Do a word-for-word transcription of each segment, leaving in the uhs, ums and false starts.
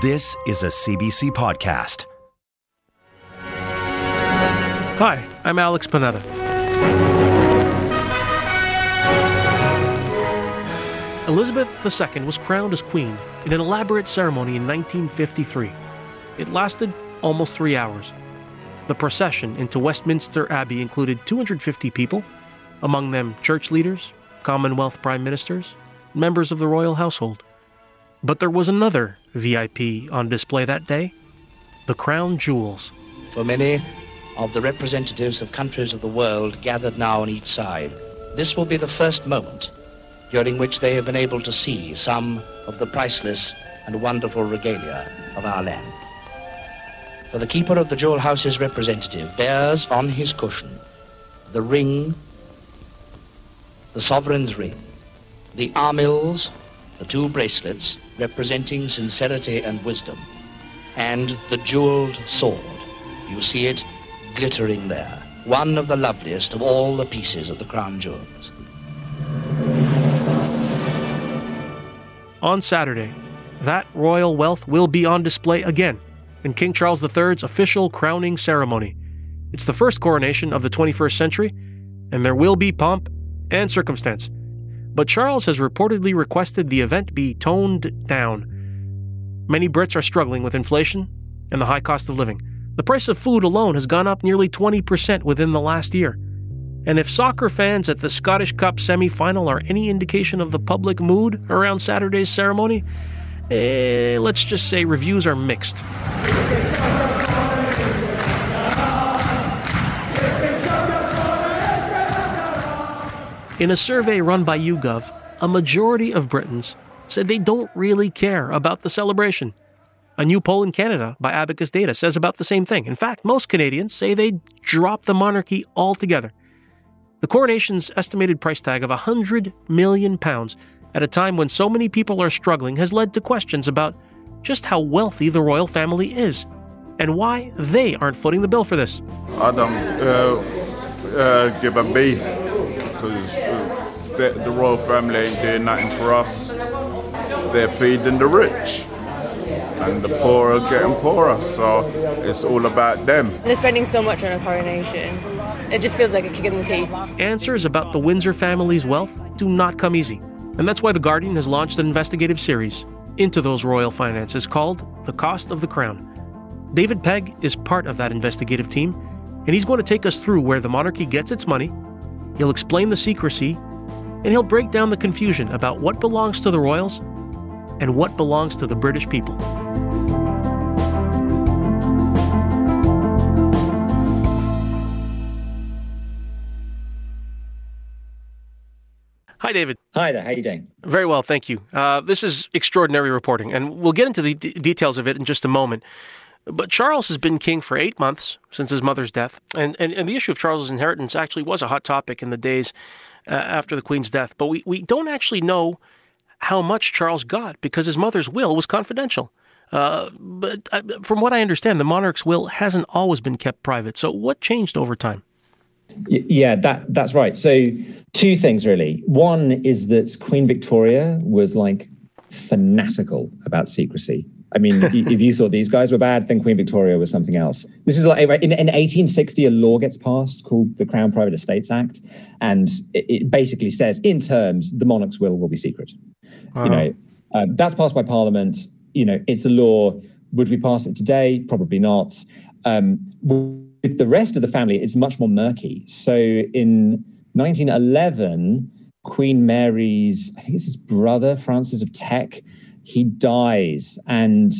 This is a C B C podcast. Hi, I'm Alex Panetta. Elizabeth the Second was crowned as queen in an elaborate ceremony in nineteen fifty-three. It lasted almost three hours. The procession into Westminster Abbey included two hundred fifty people, among them church leaders, Commonwealth prime ministers, members of the royal household. But there was another V I P on display that day, the Crown Jewels. For many of the representatives of countries of the world gathered now on each side, this will be the first moment during which they have been able to see some of the priceless and wonderful regalia of our land. For the keeper of the jewel house's representative bears on his cushion the ring, the sovereign's ring, the armills, the two bracelets representing sincerity and wisdom, and the jeweled sword. You see it glittering there, one of the loveliest of all the pieces of the Crown Jewels. On Saturday, that royal wealth will be on display again in King Charles the Third's official crowning ceremony. It's the first coronation of the twenty-first century, and there will be pomp and circumstance. But Charles has reportedly requested the event be toned down. Many Brits are struggling with inflation and the high cost of living. The price of food alone has gone up nearly twenty percent within the last year. And if soccer fans at the Scottish Cup semi-final are any indication of the public mood around Saturday's ceremony, eh, let's just say reviews are mixed. In a survey run by YouGov, a majority of Britons said they don't really care about the celebration. A new poll in Canada by Abacus Data says about the same thing. In fact, most Canadians say they'd drop the monarchy altogether. The coronation's estimated price tag of one hundred million pounds at a time when so many people are struggling has led to questions about just how wealthy the royal family is and why they aren't footing the bill for this. I don't uh, uh, give a B, because uh, the, the royal family ain't doing nothing for us. They're feeding the rich, and the poor are getting poorer, so it's all about them. They're spending so much on a coronation. It just feels like a kick in the teeth. Answers about the Windsor family's wealth do not come easy, and that's why The Guardian has launched an investigative series into those royal finances called The Cost of the Crown. David Pegg is part of that investigative team, and he's going to take us through where the monarchy gets its money. He'll explain the secrecy, and he'll break down the confusion about what belongs to the royals and what belongs to the British people. Hi, David. Hi there. How are you doing? Very well, thank you. Uh, this is extraordinary reporting, and we'll get into the d- details of it in just a moment. But Charles has been king for eight months since his mother's death, and, and, and the issue of Charles's inheritance actually was a hot topic in the days uh, after the Queen's death. But we, we don't actually know how much Charles got, because his mother's will was confidential. Uh, but I, from what I understand, the monarch's will hasn't always been kept private. So what changed over time? Yeah, that that's right. So two things, really. One is that Queen Victoria was, like, fanatical about secrecy. I mean, if you thought these guys were bad, then Queen Victoria was something else. This is like, in, in eighteen sixty, a law gets passed called the Crown Private Estates Act. And it, it basically says, in terms, the monarch's will will be secret. Wow. You know, uh, that's passed by Parliament. You know, it's a law. Would we pass it today? Probably not. Um, with the rest of the family, it's much more murky. So in nineteen eleven, Queen Mary's, I think it's his brother, Francis of Teck, he dies, and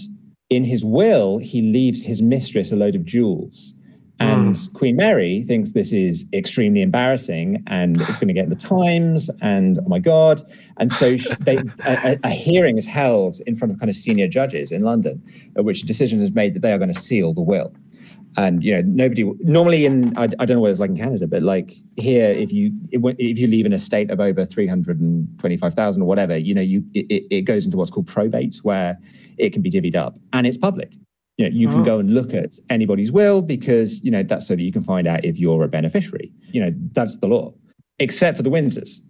in his will, he leaves his mistress a load of jewels. And mm. Queen Mary thinks this is extremely embarrassing, and it's going to get in the Times, and oh my God. And so she, they, a, a hearing is held in front of kind of senior judges in London, at which a decision is made that they are going to seal the will. And, you know, nobody normally in, I, I don't know what it's like in Canada, but like here, if you if you leave an estate of over three hundred twenty-five thousand or whatever, you know, you it, it goes into what's called probate, where it can be divvied up and it's public. You know, you can oh. go and look at anybody's will, because, you know, that's so that you can find out if you're a beneficiary. You know, that's the law, except for the Windsors,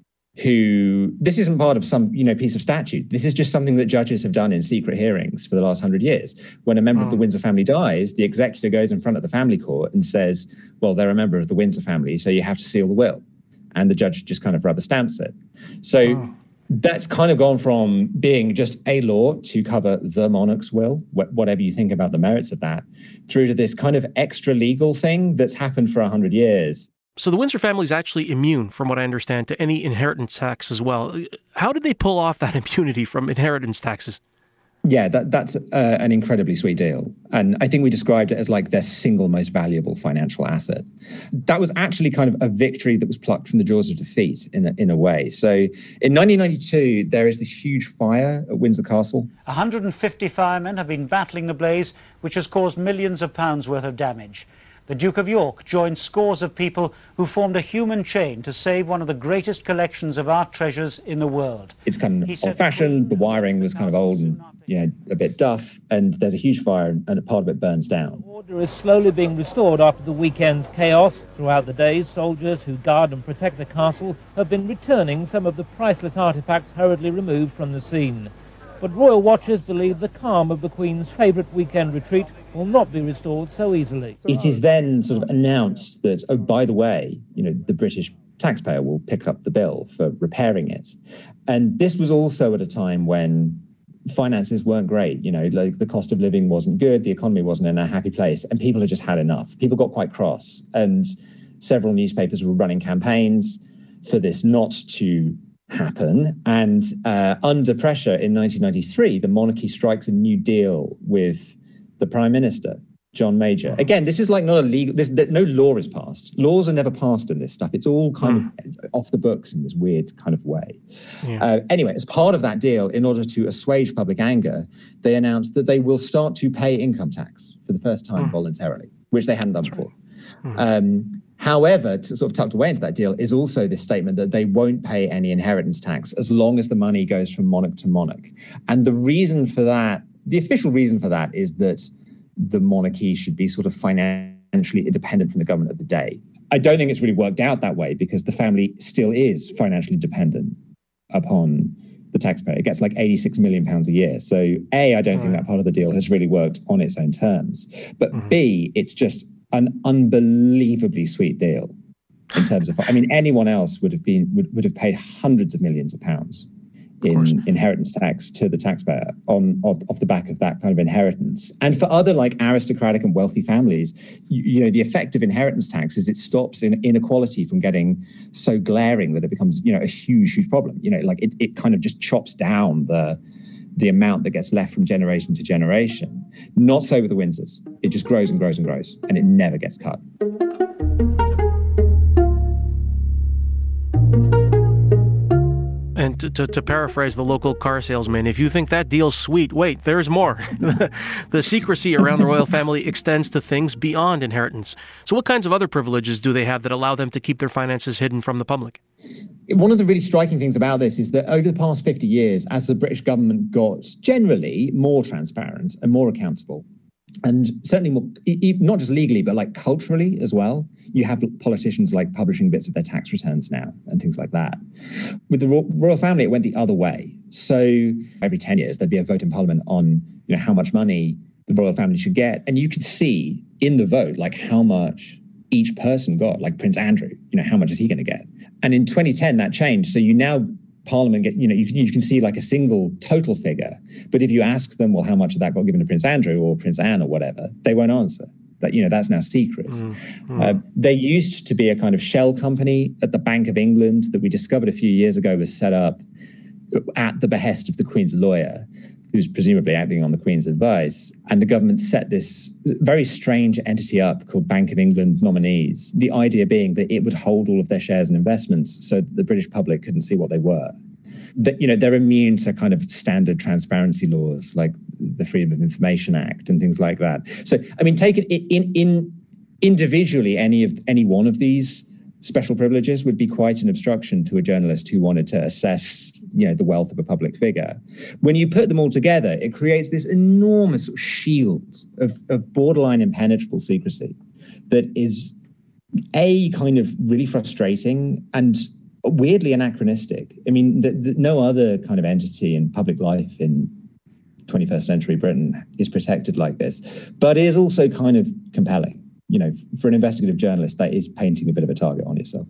who this isn't part of some, you know, piece of statute. This is just something that judges have done in secret hearings for the last hundred years. When a member oh. of the Windsor family dies, the executor goes in front of the family court and says, well, they're a member of the Windsor family, so you have to seal the will. And the judge just kind of rubber stamps it. So oh. that's kind of gone from being just a law to cover the monarch's will, wh- whatever you think about the merits of that, through to this kind of extra legal thing that's happened for one hundred years. So the Windsor family is actually immune, from what I understand, to any inheritance tax as well. How did they pull off that immunity from inheritance taxes? Yeah, that, that's uh, an incredibly sweet deal. And I think we described it as like their single most valuable financial asset. That was actually kind of a victory that was plucked from the jaws of defeat in a, in a way. So in nineteen ninety-two, there is this huge fire at Windsor Castle. one hundred fifty firemen have been battling the blaze, which has caused millions of pounds worth of damage. The Duke of York joined scores of people who formed a human chain to save one of the greatest collections of art treasures in the world. It's kind of old-fashioned, the wiring was kind of old and, you know, a bit duff, and there's a huge fire and a part of it burns down. Order is slowly being restored after the weekend's chaos. Throughout the days, soldiers who guard and protect the castle have been returning some of the priceless artefacts hurriedly removed from the scene. But royal watchers believe the calm of the Queen's favourite weekend retreat will not be restored so easily. It is then sort of announced that, oh, by the way, you know, the British taxpayer will pick up the bill for repairing it. And this was also at a time when finances weren't great, you know, like the cost of living wasn't good, the economy wasn't in a happy place, and people had just had enough. People got quite cross, and several newspapers were running campaigns for this not to happen. And uh, under pressure in nineteen ninety-three, the monarchy strikes a new deal with the Prime Minister, John Major. Again, this is like not a legal, this, no law is passed. Laws are never passed in this stuff. It's all kind mm. of off the books in this weird kind of way. Yeah. Uh, anyway, as part of that deal, in order to assuage public anger, they announced that they will start to pay income tax for the first time mm. voluntarily, which they hadn't done That's before. Right. Mm. Um, however, to sort of tucked away into that deal is also this statement that they won't pay any inheritance tax as long as the money goes from monarch to monarch. And the reason for that, the official reason for that, is that the monarchy should be sort of financially independent from the government of the day. I don't think it's really worked out that way, because the family still is financially dependent upon the taxpayer. It gets like eighty-six million pounds a year. So A, I don't think that part of the deal has really worked on its own terms. But mm-hmm. B, it's just an unbelievably sweet deal in terms of, I mean, anyone else would have been, would, would have paid hundreds of millions of pounds in inheritance tax to the taxpayer on off, off the back of that kind of inheritance. And for other like aristocratic and wealthy families, you, you know, the effect of inheritance tax is it stops in inequality from getting so glaring that it becomes, you know, a huge, huge problem. You know, like it, it kind of just chops down the the amount that gets left from generation to generation. Not so with the Windsors. It just grows and grows and grows, and it never gets cut. And to, to, to paraphrase the local car salesman, if you think that deal's sweet, wait, there's more. The secrecy around the royal family extends to things beyond inheritance. So what kinds of other privileges do they have that allow them to keep their finances hidden from the public? One of the really striking things about this is that over the past fifty years, as the British government got generally more transparent and more accountable, and certainly more, not just legally, but like culturally as well, you have politicians like publishing bits of their tax returns now and things like that. With the royal family, it went the other way. So every ten years, there'd be a vote in Parliament on, you know, how much money the royal family should get. And you could see in the vote, like how much each person got, like Prince Andrew, you know, how much is he going to get? And in twenty ten, that changed. So you now Parliament get, you know, you can, you can see like a single total figure, but if you ask them, well, how much of that got given to Prince Andrew or Prince Anne or whatever, they won't answer. That, you know, that's now secret. Mm, mm. Uh, there used to be a kind of shell company at the Bank of England that we discovered a few years ago was set up at the behest of the Queen's lawyer who's presumably acting on the Queen's advice. And the government set this very strange entity up called Bank of England Nominees, the idea being that it would hold all of their shares and investments so that the British public couldn't see what they were. That, you know, they're immune to kind of standard transparency laws like the Freedom of Information Act and things like that. So, I mean, take it in, in individually, any of any one of these special privileges would be quite an obstruction to a journalist who wanted to assess, you know, the wealth of a public figure. When you put them all together, it creates this enormous shield of, of borderline impenetrable secrecy that is, A, kind of really frustrating and weirdly anachronistic. I mean, the, the, no other kind of entity in public life in twenty-first century Britain is protected like this, but is also kind of compelling. You know, for an investigative journalist, that is painting a bit of a target on yourself.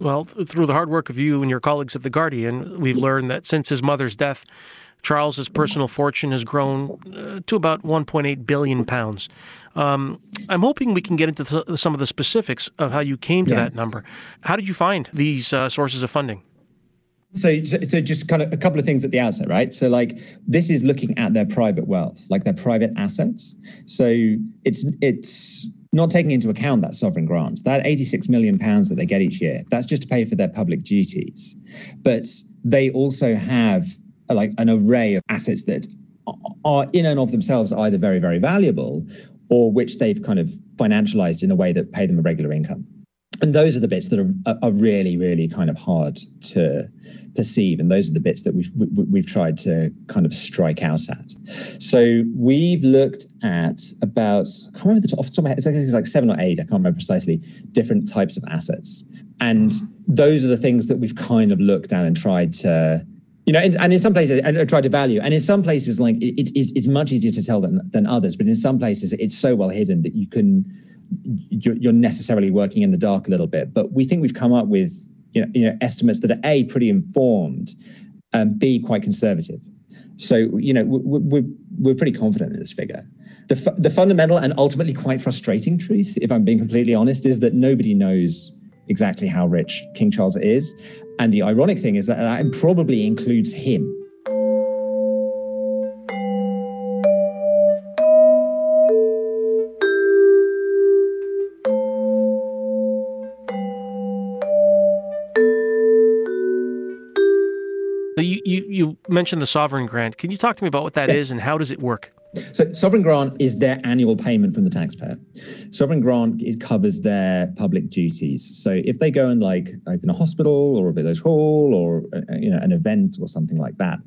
Well, through the hard work of you and your colleagues at The Guardian, we've learned that since his mother's death, Charles's personal fortune has grown uh, to about one point eight billion pounds. Um, I'm hoping we can get into th- some of the specifics of how you came to yeah. that number. How did you find these uh, sources of funding? So, so just kind of a couple of things at the outset, right? So, like, this is looking at their private wealth, like their private assets. So it's it's not taking into account that sovereign grant, that eighty-six million pounds that they get each year. That's just to pay for their public duties. But they also have a, like an array of assets that are in and of themselves either very, very valuable or which they've kind of financialized in a way that pay them a regular income. And those are the bits that are, are really, really kind of hard to perceive. And those are the bits that we've, we've tried to kind of strike out at. So we've looked at about, I can't remember the top, off the top of my head, it's like seven or eight, I can't remember precisely, different types of assets. And those are the things that we've kind of looked at and tried to, you know, and in some places, I tried to value. And in some places, like, it, it's, it's much easier to tell than, than others. But in some places, it's so well hidden that you can... you're necessarily working in the dark a little bit, but we think we've come up with you know, you know estimates that are A, pretty informed, and B, quite conservative. So you know we're we're pretty confident in this figure. The fu- the fundamental and ultimately quite frustrating truth, if I'm being completely honest, is that nobody knows exactly how rich King Charles is, and the ironic thing is that that probably includes him. You, you, you mentioned the sovereign grant. Can you talk to me about what that yeah. is and how does it work? So sovereign grant is their annual payment from the taxpayer. Sovereign grant, it covers their public duties. So if they go and like open a hospital or a village hall or you know an event or something like that,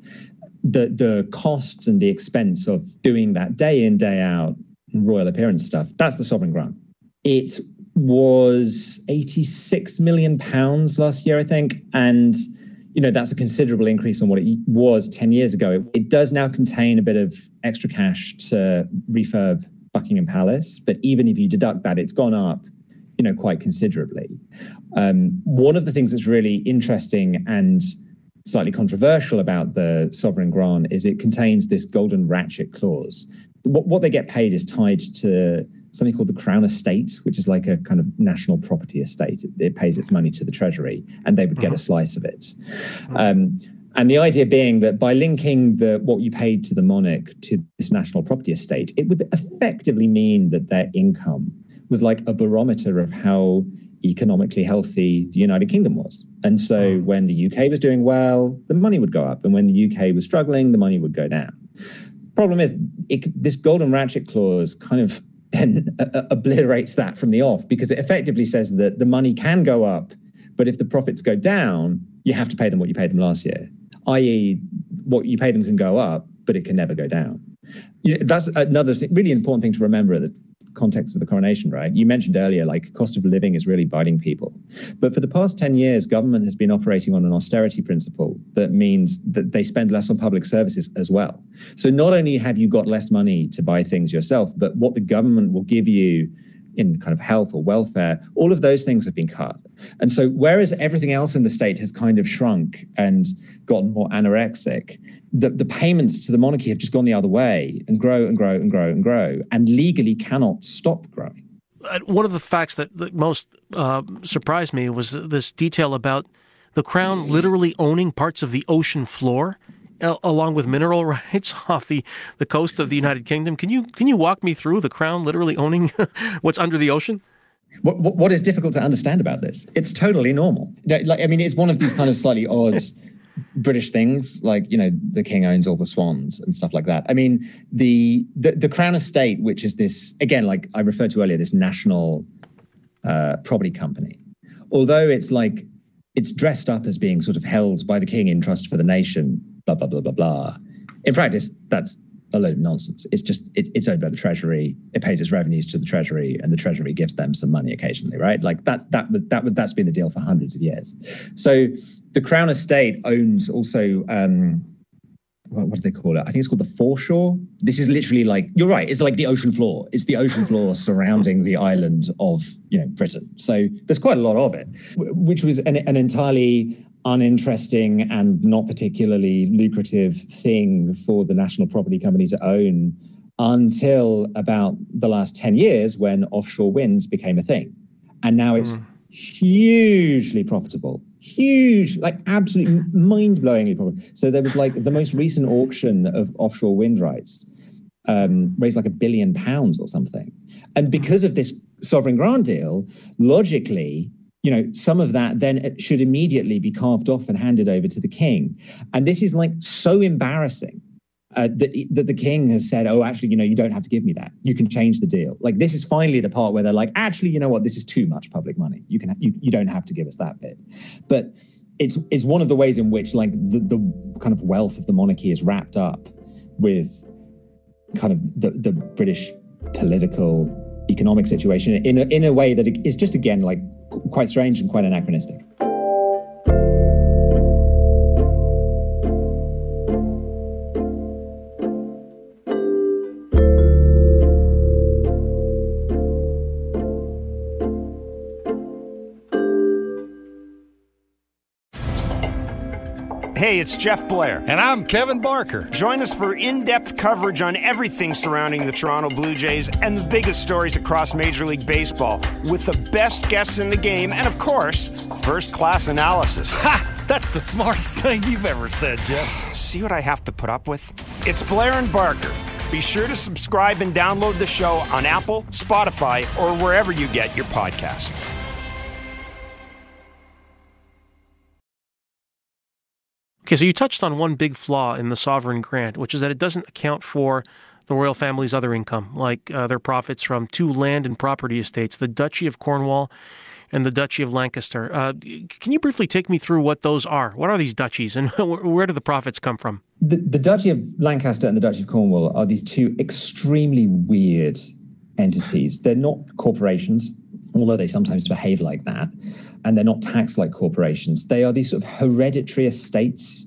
the the costs and the expense of doing that day in, day out, royal appearance stuff, that's the sovereign grant. It was eighty-six million pounds last year, I think, and you know, that's a considerable increase on what it was ten years ago. It, it does now contain a bit of extra cash to refurb Buckingham Palace. But even if you deduct that, it's gone up, you know, quite considerably. Um, one of the things that's really interesting and slightly controversial about the sovereign grant is it contains this golden ratchet clause. What, what they get paid is tied to something called the Crown Estate, which is like a kind of national property estate. It, it pays its money to the Treasury, and they would get a slice of it. Um, and the idea being that by linking the what you paid to the monarch to this national property estate, it would effectively mean that their income was like a barometer of how economically healthy the United Kingdom was. And so when the U K was doing well, the money would go up. And when the U K was struggling, the money would go down. Problem is, it, this golden ratchet clause kind of then uh, obliterates that from the off, because it effectively says that the money can go up, but if the profits go down, you have to pay them what you paid them last year, that is what you pay them can go up, but it can never go down. You know, that's another th- really important thing to remember in the context of the coronation, right? You mentioned earlier, like, cost of living is really biting people. But for the past ten years, government has been operating on an austerity principle that means that they spend less on public services as well. So not only have you got less money to buy things yourself, but what the government will give you in kind of health or welfare, all of those things have been cut. And so whereas everything else in the state has kind of shrunk and gotten more anorexic, the, the payments to the monarchy have just gone the other way and grow and grow and grow and grow and legally cannot stop growing. One of the facts that, that most uh, surprised me was this detail about the Crown literally owning parts of the ocean floor along with mineral rights off the, the coast of the United Kingdom. Can you can you walk me through the Crown literally owning what's under the ocean? What, what is difficult to understand about this? It's totally normal. Like, I mean, it's one of these kind of slightly odd British things, like, you know, the king owns all the swans and stuff like that. I mean, the the, the Crown Estate, which is this, again, like I referred to earlier, this national uh, property company, although it's like, it's dressed up as being sort of held by the king in trust for the nation, blah, blah, blah, blah, blah. In practice, that's a load of nonsense. It's just, it, it's owned by the Treasury. It pays its revenues to the Treasury, and the Treasury gives them some money occasionally, right? Like that, that would, that would, that's been the deal for hundreds of years. So the Crown Estate owns also, um, well, what do they call it? I think it's called the foreshore. This is literally like, you're right, it's like the ocean floor. It's the ocean floor surrounding the island of, you know, Britain. So there's quite a lot of it, which was an, an entirely uninteresting and not particularly lucrative thing for the national property company to own until about the last ten years when offshore wind became a thing. And now it's mm. hugely profitable, huge, like absolutely mind-blowingly profitable. So there was like the most recent auction of offshore wind rights um, raised like a billion pounds or something. And because of this sovereign grant deal, logically, you know, some of that then should immediately be carved off and handed over to the king. And this is like so embarrassing uh, that, that the king has said, oh, actually, you know, you don't have to give me that. You can change the deal. Like, this is finally the part where they're like, actually, you know what, this is too much public money. You can, ha- you, you don't have to give us that bit. But it's, it's one of the ways in which like the, the kind of wealth of the monarchy is wrapped up with kind of the, the British political economic situation in a, in a way that is just, again, like, quite strange and quite anachronistic. Hey, it's Jeff Blair. And I'm Kevin Barker. Join us for in-depth coverage on everything surrounding the Toronto Blue Jays and the biggest stories across Major League Baseball with the best guests in the game and, of course, first-class analysis. Ha! That's the smartest thing you've ever said, Jeff. See what I have to put up with? It's Blair and Barker. Be sure to subscribe and download the show on Apple, Spotify, or wherever you get your podcasts. Okay, so you touched on one big flaw in the sovereign grant, which is that it doesn't account for the royal family's other income, like uh, their profits from two land and property estates, the Duchy of Cornwall and the Duchy of Lancaster. Uh, can you briefly take me through what those are? What are these duchies, and where do the profits come from? The, the Duchy of Lancaster and the Duchy of Cornwall are these two extremely weird entities. They're not corporations, although they sometimes behave like that, and they're not taxed like corporations. They are these sort of hereditary estates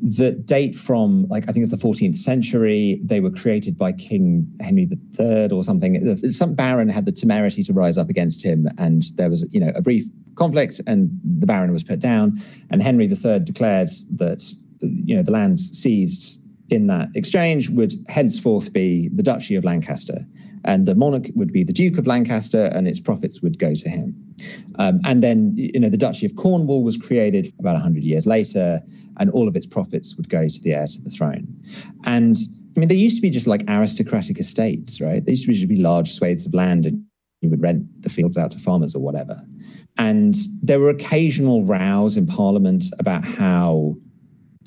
that date from, like, I think it's the fourteenth century. They were created by King Henry the Third or something. Some baron had the temerity to rise up against him, and there was, you know, a brief conflict, and the baron was put down, and Henry the Third declared that, you know, the lands seized in that exchange would henceforth be the Duchy of Lancaster. And the monarch would be the Duke of Lancaster, and its profits would go to him. Um, and then, you know, the Duchy of Cornwall was created about one hundred years later, and all of its profits would go to the heir to the throne. And, I mean, they used to be just like aristocratic estates, right? They used to be, just be large swathes of land, and you would rent the fields out to farmers or whatever. And there were occasional rows in Parliament about how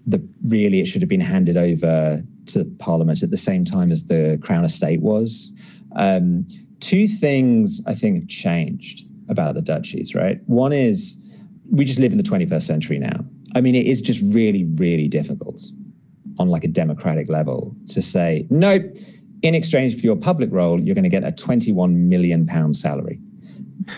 the really it should have been handed over to Parliament at the same time as the Crown Estate was. Um, two things I think have changed about the duchies, right? One is we just live in the twenty-first century now. I mean, it is just really, really difficult on like a democratic level to say, nope, in exchange for your public role, you're going to get a twenty-one million pound salary.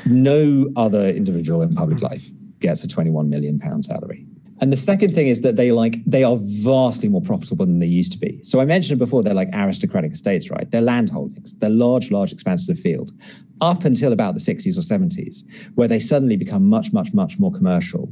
No other individual in public life gets a twenty-one million pound salary. And the second thing is that they like they are vastly more profitable than they used to be. So I mentioned before, they're like aristocratic estates, right? They're land holdings. They're large, large expanses of field up until about the sixties or seventies, where they suddenly become much, much, much more commercial,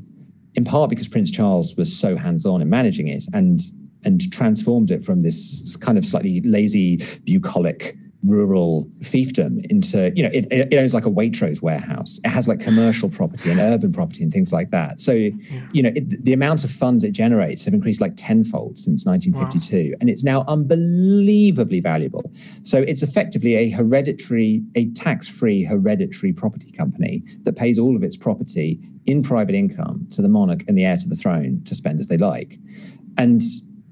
in part because Prince Charles was so hands-on in managing it and and transformed it from this kind of slightly lazy, bucolic rural fiefdom into, you know, it, it owns like a Waitrose warehouse. It has like commercial property and urban property and things like that. So, yeah. you know, it, the amount of funds it generates have increased like tenfold since nineteen fifty-two. Wow. And it's now unbelievably valuable. So it's effectively a hereditary, a tax-free hereditary property company that pays all of its property in private income to the monarch and the heir to the throne to spend as they like. And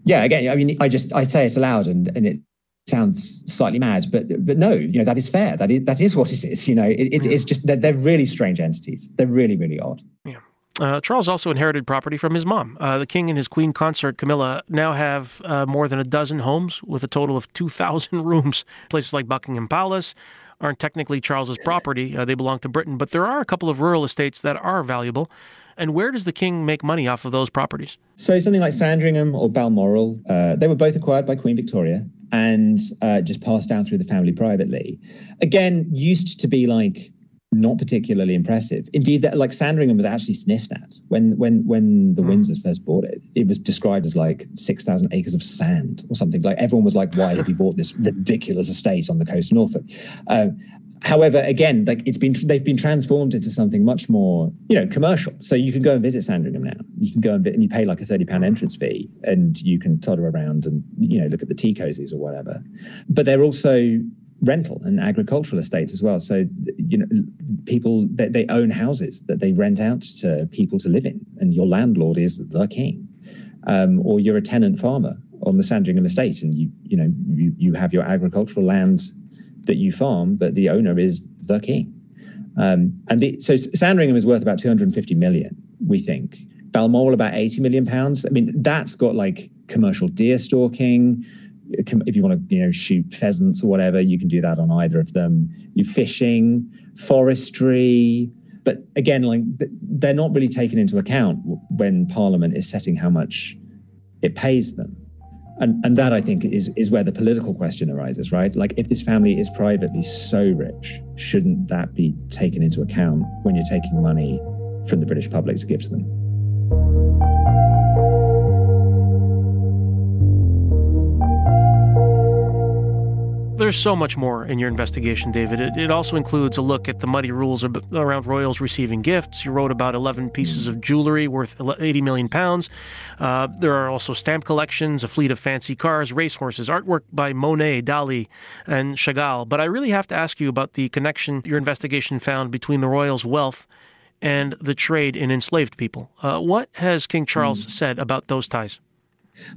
yeah, again, I mean, I just, I say it aloud and, and it, sounds slightly mad, but but no, you know, that is fair. That is that is what it is. You know, it, it, yeah. it's just that they're, they're really strange entities. They're really, really odd. Yeah. Uh, Charles also inherited property from his mom. Uh, the king and his queen consort, Camilla, now have uh, more than a dozen homes with a total of two thousand rooms. Places like Buckingham Palace aren't technically Charles's property. Uh, they belong to Britain, but there are a couple of rural estates that are valuable. And where does the king make money off of those properties? So something like Sandringham or Balmoral, uh, they were both acquired by Queen Victoria and uh, just passed down through the family privately. Again, used to be like not particularly impressive. Indeed, that like Sandringham was actually sniffed at when when when the mm. Windsors first bought it. It was described as like six thousand acres of sand or something. Like everyone was like, why have you bought this ridiculous estate on the coast of Norfolk? Um, However, again, like it's been, they've been transformed into something much more, you know, commercial. So you can go and visit Sandringham now. You can go and, and you pay like a thirty pound entrance fee, and you can toddle around and, you know, look at the tea cozies or whatever. But they're also rental and agricultural estates as well. So, you know, people that they, they own houses that they rent out to people to live in, and your landlord is the king, um, or you're a tenant farmer on the Sandringham estate, and you, you know, you you have your agricultural land that you farm, but the owner is the king. Um, and the, so Sandringham is worth about two hundred fifty million, we think. Balmoral about eighty million pounds. I mean, that's got like commercial deer stalking. If you want to, you know, shoot pheasants or whatever, you can do that on either of them. You're fishing, forestry. But again, like they're not really taken into account when Parliament is setting how much it pays them. And and that, I think, is, is where the political question arises, right? Like, if this family is privately so rich, shouldn't that be taken into account when you're taking money from the British public to give to them? There's so much more in your investigation, David. It, it also includes a look at the muddy rules around royals receiving gifts. You wrote about eleven pieces of jewelry worth eighty million pounds. Uh, there are also stamp collections, a fleet of fancy cars, racehorses, artwork by Monet, Dali, and Chagall. But I really have to ask you about the connection your investigation found between the royals' wealth and the trade in enslaved people. Uh, what has King Charles mm. said about those ties?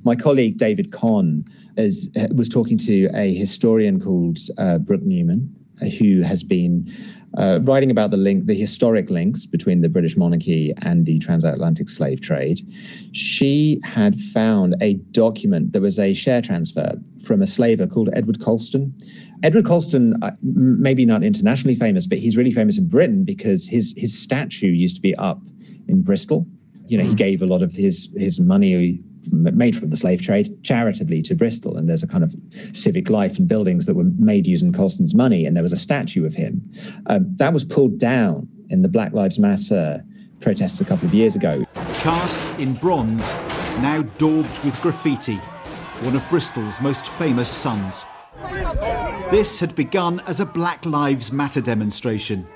My colleague David Conn is, was talking to a historian called uh, Brooke Newman, who has been uh, writing about the link, the historic links between the British monarchy and the transatlantic slave trade. She had found a document that was a share transfer from a slaver called Edward Colston. Edward Colston, uh, maybe not internationally famous, but he's really famous in Britain because his his statue used to be up in Bristol. You know, he gave a lot of his his money made from the slave trade charitably to Bristol, and there's a kind of civic life and buildings that were made using Colston's money, and there was a statue of him. Um, that was pulled down in the Black Lives Matter protests a couple of years ago. Cast in bronze, now daubed with graffiti, one of Bristol's most famous sons. This had begun as a Black Lives Matter demonstration,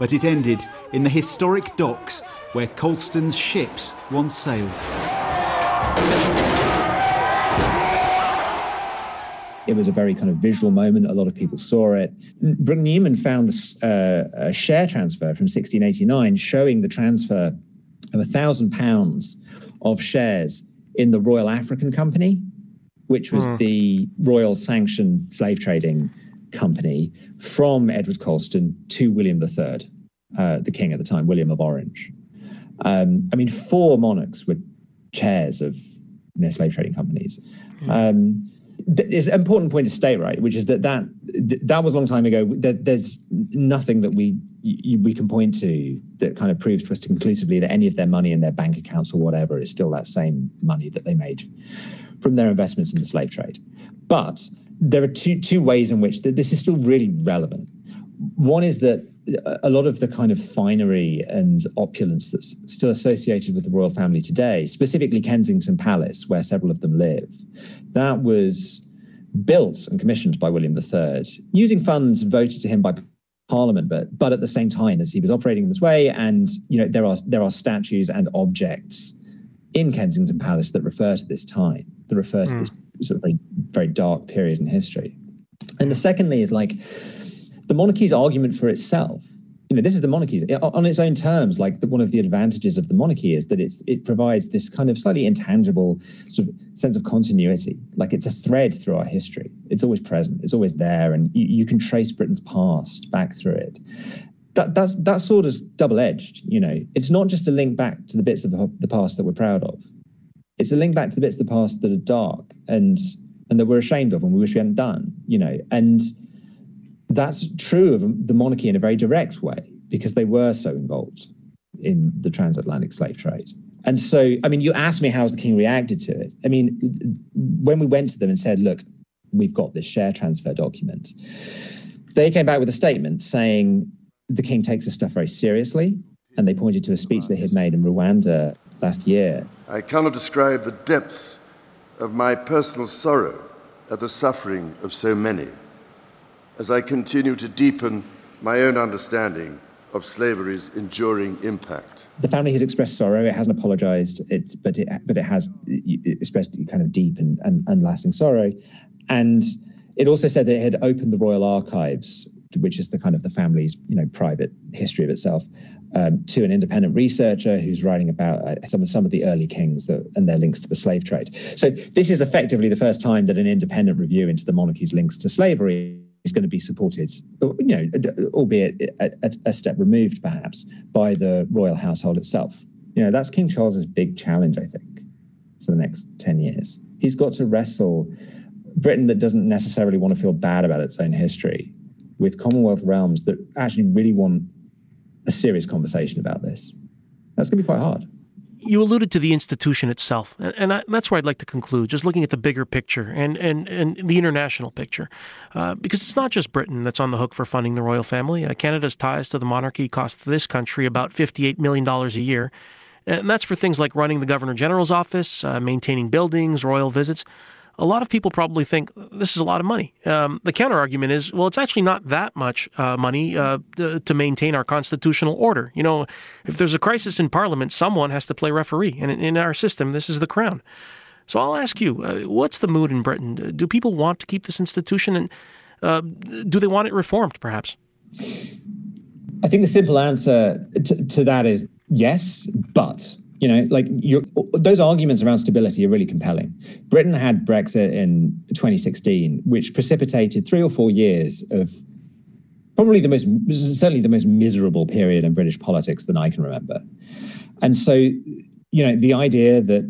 but it ended in the historic docks where Colston's ships once sailed. It was a very kind of visual moment. A lot of people saw it. Brooke Newman found uh, a share transfer from sixteen eighty-nine showing the transfer of one thousand pounds of shares in the Royal African Company, which was mm. the royal sanctioned slave trading company, from Edward Colston to William the Third, uh, the king at the time, William of Orange. Um, I mean, four monarchs were chairs of their slave trading companies. Mm. Um, It's an important point to state, right, which is that that, that was a long time ago. There, there's nothing that we we can point to that kind of proves to us conclusively that any of their money in their bank accounts or whatever is still that same money that they made from their investments in the slave trade. But there are two two ways in which this is still really relevant. One is that a lot of the kind of finery and opulence that's still associated with the royal family today, specifically Kensington Palace, where several of them live, that was built and commissioned by William the Third, using funds voted to him by Parliament, but but at the same time as he was operating in this way. And you know, there are there are statues and objects in Kensington Palace that refer to this time, that refer to mm. this sort of very, very dark period in history. And the secondly is like the monarchy's argument for itself. You know, this is the monarchy on its own terms. Like the, one of the advantages of the monarchy is that it's it provides this kind of slightly intangible sort of sense of continuity. Like it's a thread through our history. It's always present. It's always there, and you, you can trace Britain's past back through it. That that's that sword is double-edged. You know, it's not just a link back to the bits of the past that we're proud of. It's a link back to the bits of the past that are dark and and that we're ashamed of and we wish we hadn't done. You know, and that's true of the monarchy in a very direct way, because they were so involved in the transatlantic slave trade. And so, I mean, you asked me how's the king reacted to it. I mean, when we went to them and said, look, we've got this share transfer document, they came back with a statement saying the king takes this stuff very seriously. And they pointed to a speech they had made in Rwanda last year. I cannot describe the depths of my personal sorrow at the suffering of so many, as I continue to deepen my own understanding of slavery's enduring impact. The family has expressed sorrow. It hasn't apologised, it's, but, it, but it has expressed kind of deep and, and, and lasting sorrow. And it also said that it had opened the Royal Archives, which is the kind of the family's, you know, private history of itself, um, to an independent researcher who's writing about uh, some of some of the early kings that, and their links to the slave trade. So this is effectively the first time that an independent review into the monarchy's links to slavery is going to be supported, you know, albeit a, a, a step removed perhaps, by the royal household itself. You know, that's King Charles's big challenge, I think, for the next ten years. He's got to wrestle Britain that doesn't necessarily want to feel bad about its own history with Commonwealth realms that actually really want a serious conversation about this. That's going to be quite hard. You alluded to the institution itself, and I, that's where I'd like to conclude, just looking at the bigger picture and, and, and the international picture, uh, because it's not just Britain that's on the hook for funding the royal family. Uh, Canada's ties to the monarchy cost this country about fifty-eight million dollars a year, and that's for things like running the Governor-General's office, uh, maintaining buildings, royal visits. A lot of people probably think this is a lot of money. Um, the counter-argument is, well, it's actually not that much uh, money uh, to maintain our constitutional order. You know, if there's a crisis in Parliament, someone has to play referee. And in our system, this is the Crown. So I'll ask you, uh, what's the mood in Britain? Do people want to keep this institution? And uh, do they want it reformed, perhaps? I think the simple answer to, to that is yes, but... You know, like you're, those arguments around stability are really compelling. Britain had Brexit in twenty sixteen, which precipitated three or four years of probably the most, certainly the most miserable period in British politics than I can remember. And so, you know, the idea that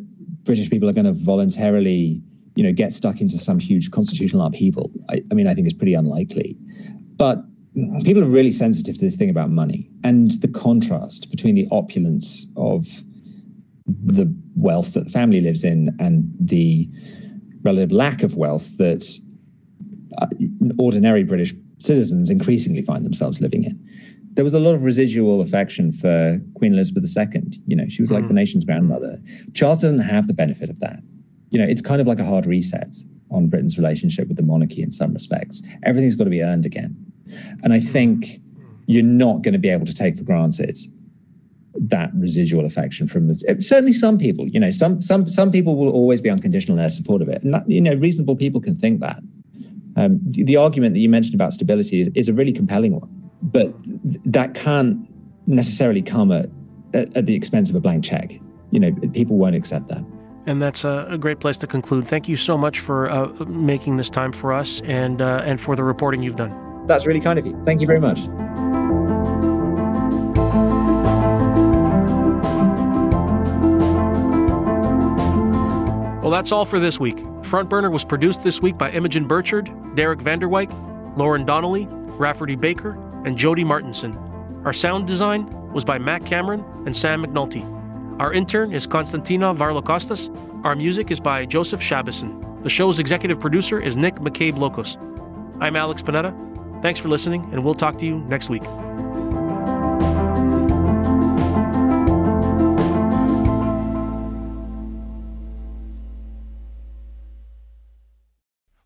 British people are going to voluntarily, you know, get stuck into some huge constitutional upheaval, I, I mean, I think is pretty unlikely. But people are really sensitive to this thing about money and the contrast between the opulence of the wealth that the family lives in and the relative lack of wealth that ordinary British citizens increasingly find themselves living in. There was a lot of residual affection for Queen Elizabeth the Second. You know, she was like mm. the nation's grandmother. Charles doesn't have the benefit of that. You know, it's kind of like a hard reset on Britain's relationship with the monarchy in some respects. Everything's got to be earned again. And I think you're not going to be able to take for granted that residual affection from certainly some people. You know, some some some people will always be unconditional in their support of it, and that, you know, reasonable people can think that. Um, the, the argument that you mentioned about stability is, is a really compelling one, but th- that can't necessarily come at, at at the expense of a blank check. You know, people won't accept that. And that's a, a great place to conclude. Thank you so much for uh, making this time for us and uh, and for the reporting you've done. That's really kind of you. Thank you very much. Well, that's all for this week. Front Burner was produced this week by Imogen Burchard, Derek Vanderwyk, Lauren Donnelly, Rafferty Baker, and Jody Martinson. Our sound design was by Matt Cameron and Sam McNulty. Our intern is Konstantina Varlokostas. Our music is by Joseph Shabison. The show's executive producer is Nick McCabe-Locos. I'm Alex Panetta. Thanks for listening, and we'll talk to you next week.